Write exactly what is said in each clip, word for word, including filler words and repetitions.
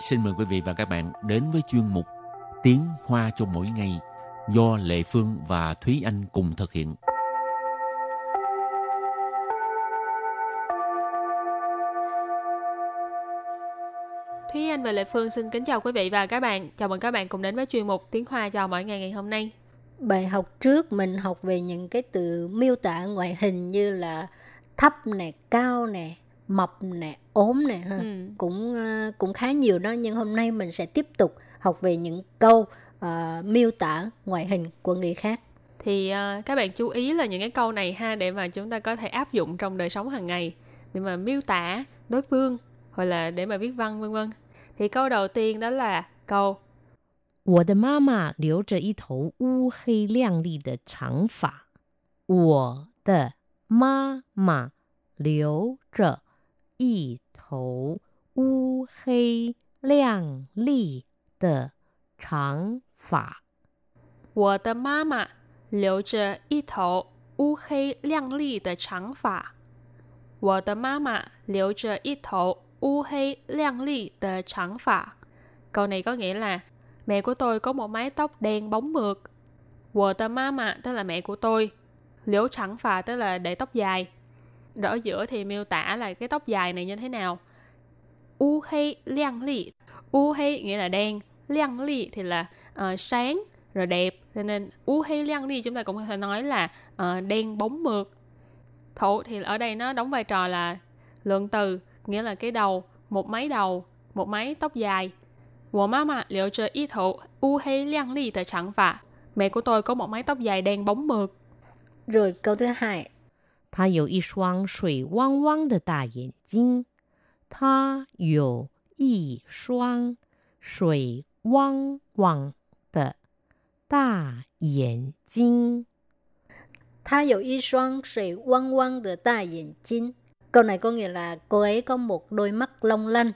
Xin mời quý vị và các bạn đến với chuyên mục Tiếng Hoa cho mỗi ngày do Lệ Phương và Thúy Anh cùng thực hiện. Thúy Anh và Lệ Phương xin kính chào quý vị và các bạn. Chào mừng các bạn cùng đến với chuyên mục Tiếng Hoa cho mỗi ngày ngày hôm nay. Bài học trước mình học về những cái từ miêu tả ngoại hình như là thấp nè, cao nè, mập nè, ốm nè ha. Ừ. Cũng cũng khá nhiều đó, nhưng hôm nay mình sẽ tiếp tục học về những câu uh, miêu tả ngoại hình của người khác. Thì uh, các bạn chú ý là những cái câu này ha, để mà chúng ta có thể áp dụng trong đời sống hàng ngày để mà miêu tả đối phương hoặc là để mà viết văn vân vân. Thì câu đầu tiên đó là câu 我的妈妈留着一头乌黑亮丽的长发。我的妈妈留着一头乌黑亮丽的长发。 我的妈妈留着一头乌黑亮丽的长发。 Câu này có nghĩa là mẹ của tôi có một mái tóc đen bóng mượt. 我的妈妈 tức là mẹ của tôi, liễu chẳng phà tức là để tóc dài. Ở giữa thì miêu tả là cái tóc dài này như thế nào. U hei liang li, u hei nghĩa là đen, liang li thì là uh, sáng rồi đẹp, cho nên u hei liang li chúng ta cũng có thể nói là uh, đen bóng mượt. Thổ thì ở đây nó đóng vai trò là lượng từ, nghĩa là cái đầu, một mái đầu, một mái tóc dài. 我妈妈留着一头乌黑亮丽的长发. Mẹ của tôi có một mái tóc dài đen bóng mượt. Rồi câu thứ hai. 她有一双水汪汪的大眼睛。她有一双水汪汪的大眼睛。 她有一双水汪汪的大眼睛. Câu này có nghĩa là cô ấy có một đôi mắt long lanh.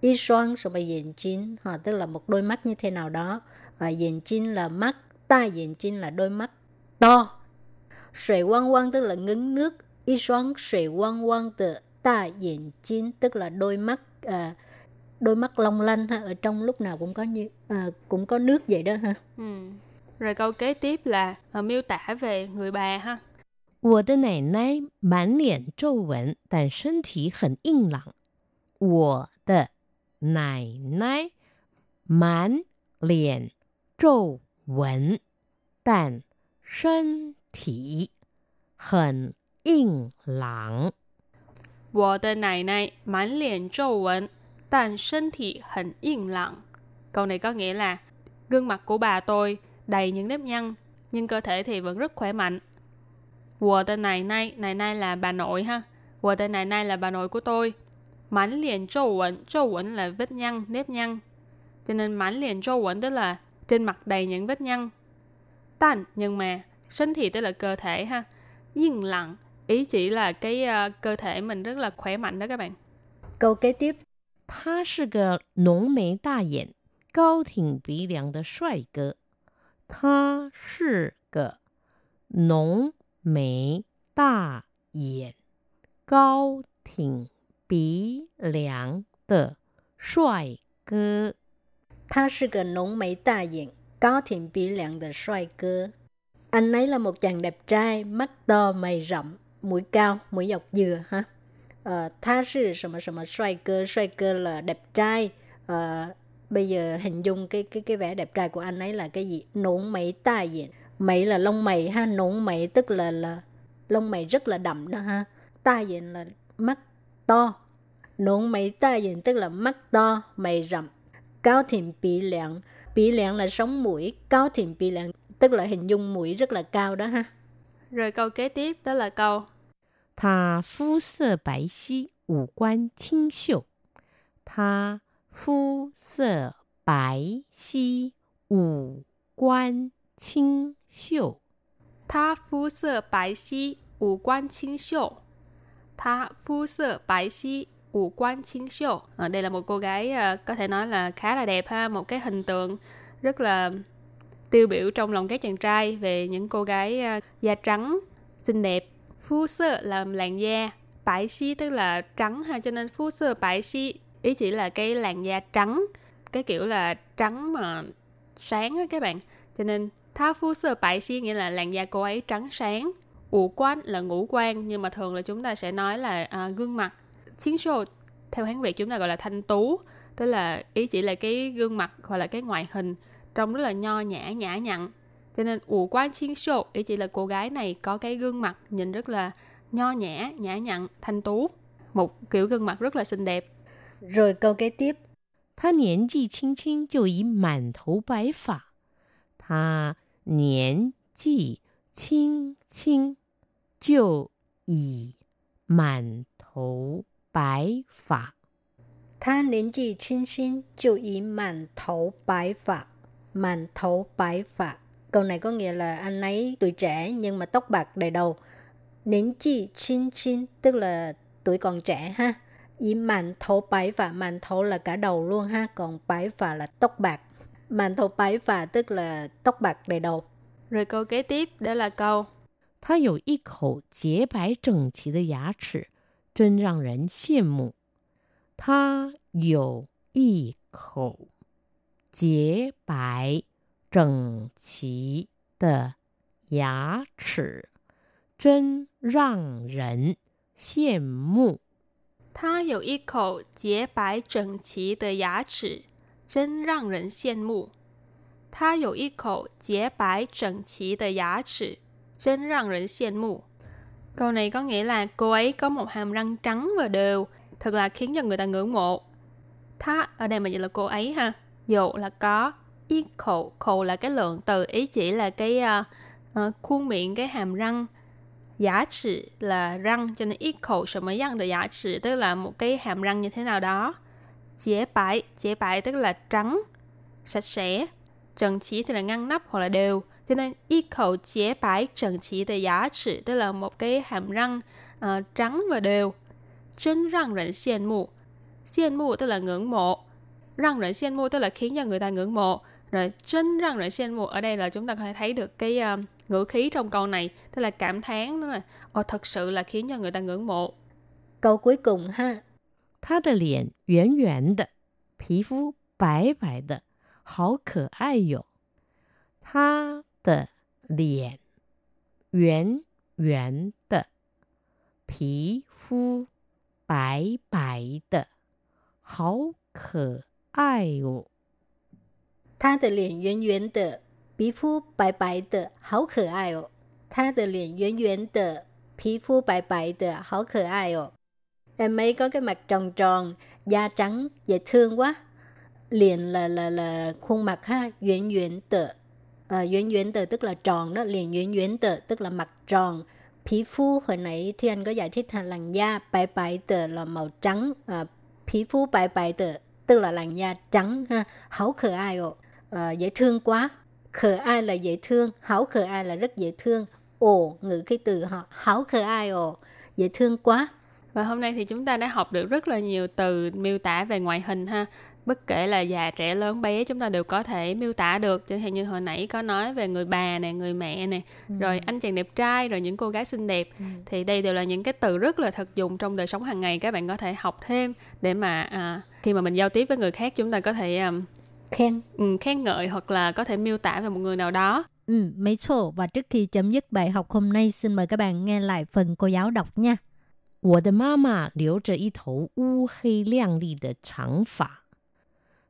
Y xoang sổ bài diện chín, họ tức là một đôi mắt như thế nào đó. Và diện chín là mắt, ta diện chín là đôi mắt to. Sủy quang quang tức là ngấn nước. Y xoang sủy quang quang từ ta diện chín tức là đôi mắt à, đôi mắt long lanh ha, ở trong lúc nào cũng có như à, cũng có nước vậy đó ha. Ừ. Rồi câu kế tiếp là à, miêu tả về người bà ha. 我的奶奶满脸皱纹，但身体很硬朗。我的 Nài nái mán liền trâu vấn tàn sân thị hẳn yên lãng. 我的奶奶满脸皱纹但身体很硬朗. Câu này có nghĩa là gương mặt của bà tôi đầy những nếp nhăn nhưng cơ thể thì vẫn rất khỏe mạnh. 我的奶奶, nài nai là bà nội ha. 我的奶奶 là bà nội của tôi. Mãn liền trâu quẩn, trâu quẩn là vết nhăn, nếp nhăn. Cho nên mãn liền trâu quẩn tức là trên mặt đầy những vết nhăn. Tan, nhưng mà, sinh thì tức là cơ thể ha. Yên lặng, ý chỉ là cái uh, cơ thể mình rất là khỏe mạnh đó các bạn. Câu kế tiếp. 他是个浓眉大眼、高挺鼻梁的帅哥。他是个浓眉大眼、高挺 鼻梁的帅哥. 他是个浓眉大眼高挺鼻梁的帅哥. Anh ấy là một chàng đẹp trai, mắt to, mày rậm, mũi cao, mũi dọc dừa ha. Ờ, 他是什么什么帅哥,帅哥 là đẹp trai. Ờ, bây giờ hình dung cái cái cái vẻ đẹp trai của anh ấy là cái gì? Nón mày tai diện. Mày là lông mày ha, nón mày tức là là lông mày rất là đậm đó ha. Tai diện là mắt to. Nón mày ta diện tức là mắt to, mày rậm. Cao thịnh bỉ lạng. Bỉ lạng là sống mũi. Cao thịnh bỉ lạng tức là hình dung mũi rất là cao đó ha. Rồi câu kế tiếp đó là câu. Tha phu sơ bái xí, ngũ quan chinh xiu. Tha phu sơ bái xí, ngũ quan chinh xiu. Tha phu sơ bái xí, ngũ quan chinh xiu. Tha phu sơ bái xí, ngũ quan chính siêu. Ở đây là một cô gái uh, có thể nói là khá là đẹp ha, một cái hình tượng rất là tiêu biểu trong lòng các chàng trai về những cô gái uh, da trắng, xinh đẹp. Phu sơ là làn da, bái xí tức là trắng ha, cho nên phu sơ bái xí Ý chỉ là cái làn da trắng, cái kiểu là trắng mà sáng á các bạn. Cho nên thá phu sơ bại xi nghĩa là làn da cô ấy trắng sáng. Ngũ quan là ngũ quan, nhưng mà thường là chúng ta sẽ nói là à, gương mặt. Chính số theo Hán Việt chúng ta gọi là thanh tú, tức là ý chỉ là cái gương mặt hoặc là cái ngoại hình trông rất là nho nhã, nhã nhặn. Cho nên ngũ quan chính số ý chỉ là cô gái này có cái gương mặt nhìn rất là nho nhã, nhã nhặn, thanh tú, một kiểu gương mặt rất là xinh đẹp. Rồi câu kế tiếp, ta niên kỷ chinh chinh jiu yi mãn đầu bái phả. Ta niên kỷ chinh chinh jiu yi mãn đầu bái phả. Ta niên kỷ chinh chinh jiu yi mãn đầu bái phả. Mãn đầu bái phả. Câu này có nghĩa là anh ấy tuổi trẻ nhưng mà tóc bạc đầy đầu. Niên kỷ chinh chinh tức là tuổi còn trẻ ha. Ý màn thấu bái phạ, màn thấu là cả đầu luôn ha, còn bái phạ là tóc bạc. Màn thấu bái phạ tức là tóc bạc đầy đầu. Rồi câu kế tiếp đó là câu Thá có một khẩu洁白整齐的牙齿，真让人羡慕。Thá có một khẩu洁白整齐的牙齿，真让人羡慕。他有一口洁白整齐的牙齿，真让人羡慕。他有一口洁白整齐的牙齿，真让人羡慕。Câu này có nghĩa là cô ấy có một hàm răng trắng và đều, thật là khiến cho người ta ngưỡng mộ. Tha ở đây mà vậy là cô ấy ha. Dụ là có, y khẩu, khẩu là cái lượng từ, ý chỉ là cái uh, uh, khuôn miệng, cái hàm răng. Giả trị là răng, cho nên ít khẩu sở mới răng từ giả trị, tức là một cái hàm răng như thế nào đó. Chế bãi, chế bãi tức là trắng, sạch sẽ. Trần trí thì là ngăn nắp hoặc là đều. Cho nên ít khẩu chế bãi trần trí từ giả trị, tức là một cái hàm răng uh, trắng và đều. Chân răng rỉnh xiên mụ. Xiên mụ tức là ngưỡng mộ. Răng rỉnh xiên mụ tức là khiến cho người ta ngưỡng mộ. Rồi chân răng rỉnh xiên mụ ở đây là chúng ta có thể thấy được cái... Uh, ngữ khí trong câu này, tức là cảm thán, tức là ồ, thật sự là khiến cho người ta ngưỡng mộ. Câu cuối cùng ha. Ta de lian yuan yuan de, pi phu bai bai de, hao ke ai yo. Ta de lian yuan yuan de, pi phu bai bai de, hao ke ai yo. Ta de lian yuan yuan de, bí phu bái bái de, hảo khờ ai ồ. Tha de liễn yuan yuan de, bí phu bái bái de, hảo khờ ai ồ. Em ấy có cái mặt tròn tròn, da trắng, dễ thương quá. Liễn là, là, là khuôn mặt ha, yuan yuan de. À, yuan yuan de tức là tròn đó, liễn yuan yuan de tức là mặt tròn. Bí phu hồi nãy Thúy Anh có giải thích là làn da, bái bái de là màu trắng. À, bí phu bái bái de tức là làn da trắng ha, hảo khờ ai ồ. À, dễ thương quá. Khờ ai là dễ thương, hảo khờ ai là rất dễ thương. Ồ, ngữ cái từ họ hảo khờ ai ồ, dễ thương quá. Và hôm nay thì chúng ta đã học được rất là nhiều từ miêu tả về ngoại hình ha. Bất kể là già, trẻ, lớn, bé chúng ta đều có thể miêu tả được. Chẳng hạn như hồi nãy có nói về người bà nè, người mẹ nè, ừ. Rồi anh chàng đẹp trai, rồi những cô gái xinh đẹp. Ừ. Thì đây đều là những cái từ rất là thực dụng trong đời sống hàng ngày. Các bạn có thể học thêm để mà à, khi mà mình giao tiếp với người khác chúng ta có thể... Um, khen ừ, khen ngợi hoặc là có thể miêu tả về một người nào đó. Ừ, mấy chỗ. Và trước khi chấm dứt bài học hôm nay, xin mời các bạn nghe lại phần cô giáo đọc nha. 我的妈妈留着一头乌黑亮丽的长发，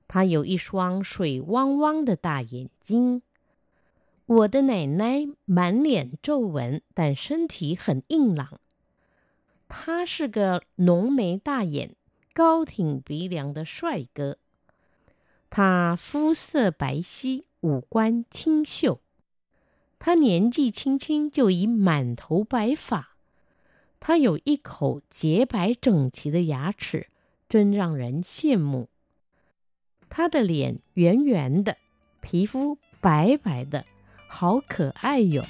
她有一双水汪汪的大眼睛。我的奶奶满脸皱纹，但身体很硬朗。他是个浓眉大眼、高挺鼻梁的帅哥。 他肤色白皙，五官清秀。他年纪轻轻就已满头白发。他有一口洁白整齐的牙齿，真让人羡慕。他的脸圆圆的，皮肤白白的，好可爱哟。